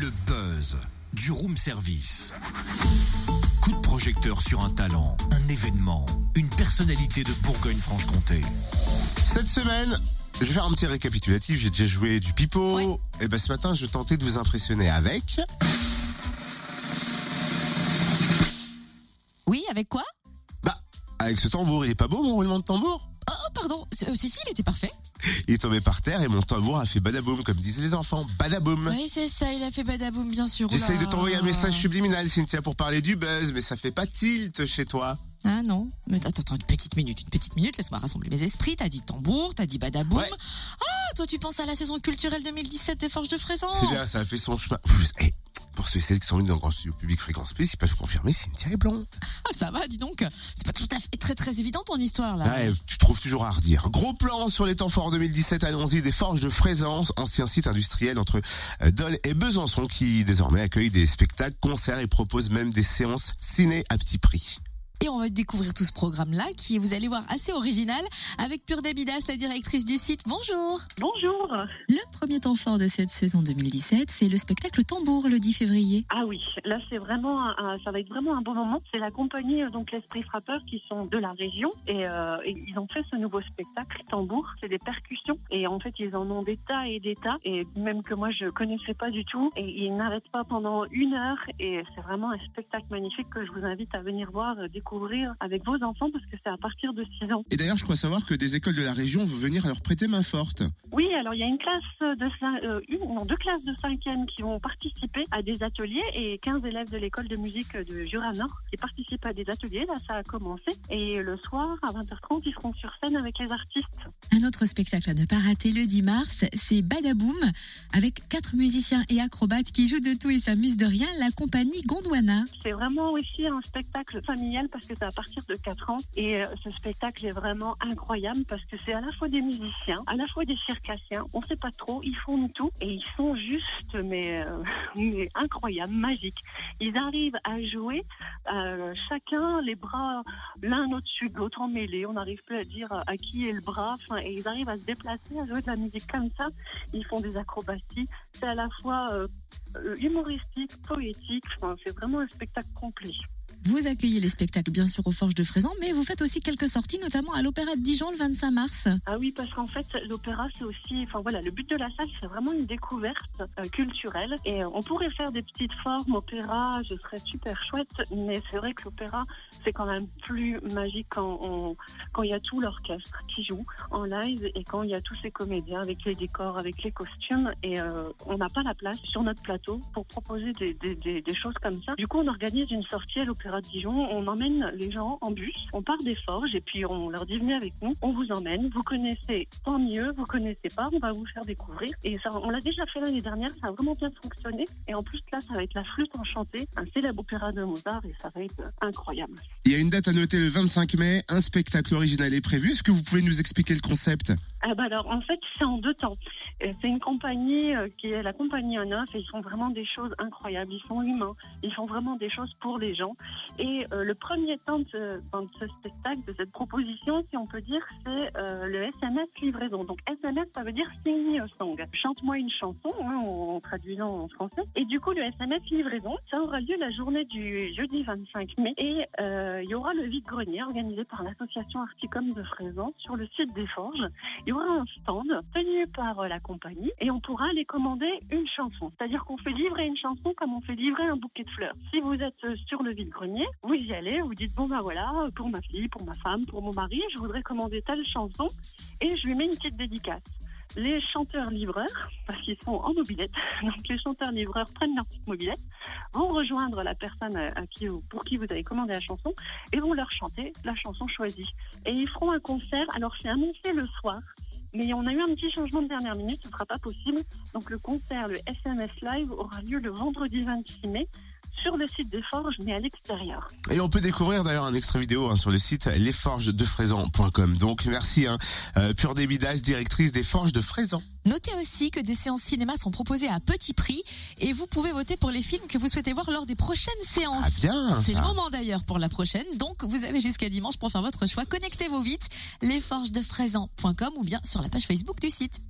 Le buzz du room service. Coup de projecteur sur un talent, un événement, une personnalité de Bourgogne-Franche-Comté. Cette semaine, je vais faire un petit récapitulatif. J'ai déjà joué du pipeau. Oui. Et ben ce matin, je vais tenter de vous impressionner avec... Oui, avec quoi? Bah, avec ce tambour. Il est pas beau, mon roulement de tambour? Oh, pardon. Si, il était parfait. Il est tombé par terre et mon tambour a fait badaboum, comme disaient les enfants. Badaboum. Oui, c'est ça, il a fait badaboum, bien sûr. J'essaye de t'envoyer un message subliminal, Cynthia, pour parler du buzz, mais ça fait pas tilt chez toi. Ah non. Mais attends, une petite minute, laisse-moi rassembler mes esprits. T'as dit tambour, t'as dit badaboum. Ouais. Ah, toi, tu penses à la saison culturelle 2017 des Forges de Fraisans. C'est bien, ça a fait son chemin. Hey, pour ceux qui sont venus dans le grand studio public Fréquence P, s'ils peuvent confirmer, Cynthia est blonde. Ah, ça va, dis donc. C'est pas tout à fait très très évident ton histoire, là. Ouais, tu trouves toujours à redire. Gros plan sur les temps forts 2017, allons-y, des Forges de Fraisans, ancien site industriel entre Dole et Besançon, qui désormais accueille des spectacles, concerts et propose même des séances ciné à petit prix. Et on va découvrir tout ce programme-là, qui est, vous allez voir, assez original, avec Pure Devidas, la directrice du site. Bonjour. Bonjour. Le premier temps fort de cette saison 2017, c'est le spectacle Tambour, le 10 février. Ah oui, là, c'est vraiment, ça va être vraiment un beau moment. C'est la compagnie, donc L'Esprit Frappeur, qui sont de la région, et ils ont fait ce nouveau spectacle Tambour. C'est des percussions, et en fait, ils en ont des tas, et même que moi, je connaissais pas du tout, et ils n'arrêtent pas pendant une heure, et c'est vraiment un spectacle magnifique que je vous invite à venir voir, découvrir avec vos enfants, parce que c'est à partir de 6 ans. Et d'ailleurs, je crois savoir que des écoles de la région vont venir leur prêter main forte. Oui, alors il y a deux classes de 5e qui vont participer à des ateliers, et 15 élèves de l'école de musique de Jura Nord qui participent à des ateliers. Là, ça a commencé, et le soir, à 20h30, ils seront sur scène avec les artistes. Un autre spectacle à ne pas rater le 10 mars, c'est Badaboum, avec 4 musiciens et acrobates qui jouent de tout et s'amusent de rien, la compagnie Gondwana. C'est vraiment aussi un spectacle familial, parce que c'est à partir de 4 ans, et ce spectacle est vraiment incroyable, parce que c'est à la fois des musiciens, à la fois des circassiens, on ne sait pas trop, ils font de tout, et ils sont juste mais incroyables, magiques. Ils arrivent à jouer chacun les bras l'un au-dessus de l'autre en mêlée, on n'arrive plus à dire à qui est le bras, et ils arrivent à se déplacer, à jouer de la musique comme ça, ils font des acrobaties, c'est à la fois humoristique, poétique, enfin, c'est vraiment un spectacle complet. Vous accueillez les spectacles, bien sûr, aux Forges de Fraisans, mais vous faites aussi quelques sorties, notamment à l'Opéra de Dijon le 25 mars. Ah oui, parce qu'en fait, l'opéra, c'est aussi... Enfin voilà, le but de la salle, c'est vraiment une découverte culturelle. Et on pourrait faire des petites formes opéra, ce serait super chouette, mais c'est vrai que l'opéra, c'est quand même plus magique quand il y a tout l'orchestre qui joue en live, et quand il y a tous ces comédiens avec les décors, avec les costumes, et on n'a pas la place sur notre plateau pour proposer des choses comme ça. Du coup, on organise une sortie à l'Opéra de Dijon, on emmène les gens en bus, on part des Forges et puis on leur dit venez avec nous, on vous emmène, vous connaissez tant mieux, vous connaissez pas, on va vous faire découvrir. Et ça, on l'a déjà fait l'année dernière, ça a vraiment bien fonctionné, et en plus là ça va être la flûte enchantée, un célèbre opéra de Mozart, et ça va être incroyable. Il y a une date à noter, le 25 mai, un spectacle original est prévu. Est-ce que vous pouvez nous expliquer le concept? Ah bah alors en fait c'est en 2 temps. C'est une compagnie qui est la compagnie Anna, et ils font vraiment des choses incroyables, ils sont humains, ils font vraiment des choses pour les gens. Et le premier temps de ce spectacle, de cette proposition, si on peut dire, c'est le SMS livraison. Donc SMS, ça veut dire sing me a song, chante-moi une chanson, hein, en traduisant en français. Et du coup, le SMS livraison, ça aura lieu la journée du jeudi 25 mai. Et il y aura le vide-grenier organisé par l'association Articom de Fraisans sur le site des Forges. Il y aura un stand tenu par la compagnie, et on pourra aller commander une chanson. C'est-à-dire qu'on fait livrer une chanson comme on fait livrer un bouquet de fleurs. Si vous êtes sur le vide-grenier, vous y allez, vous dites bon ben voilà, pour ma fille, pour ma femme, pour mon mari, je voudrais commander telle chanson, et je lui mets une petite dédicace. Les chanteurs-livreurs, parce qu'ils sont en mobilette, donc les chanteurs-livreurs prennent leur petite mobilette, vont rejoindre la personne pour qui vous avez commandé la chanson, et vont leur chanter la chanson choisie. Et ils feront un concert, alors c'est annoncé le soir, mais on a eu un petit changement de dernière minute, ce ne sera pas possible, donc le concert, le SMS Live, aura lieu le vendredi 26 mai, sur le site des Forges, mais à l'extérieur. Et on peut découvrir d'ailleurs un extrait vidéo sur le site lesforgesdefraisans.com. Donc merci Pure Devidas, directrice des Forges de Fraisans. Notez aussi que des séances cinéma sont proposées à petit prix, et vous pouvez voter pour les films que vous souhaitez voir lors des prochaines séances. Ah bien, c'est ça. Le moment d'ailleurs pour la prochaine, donc vous avez jusqu'à dimanche pour faire votre choix. Connectez-vous vite, lesforgesdefraisans.com ou bien sur la page Facebook du site.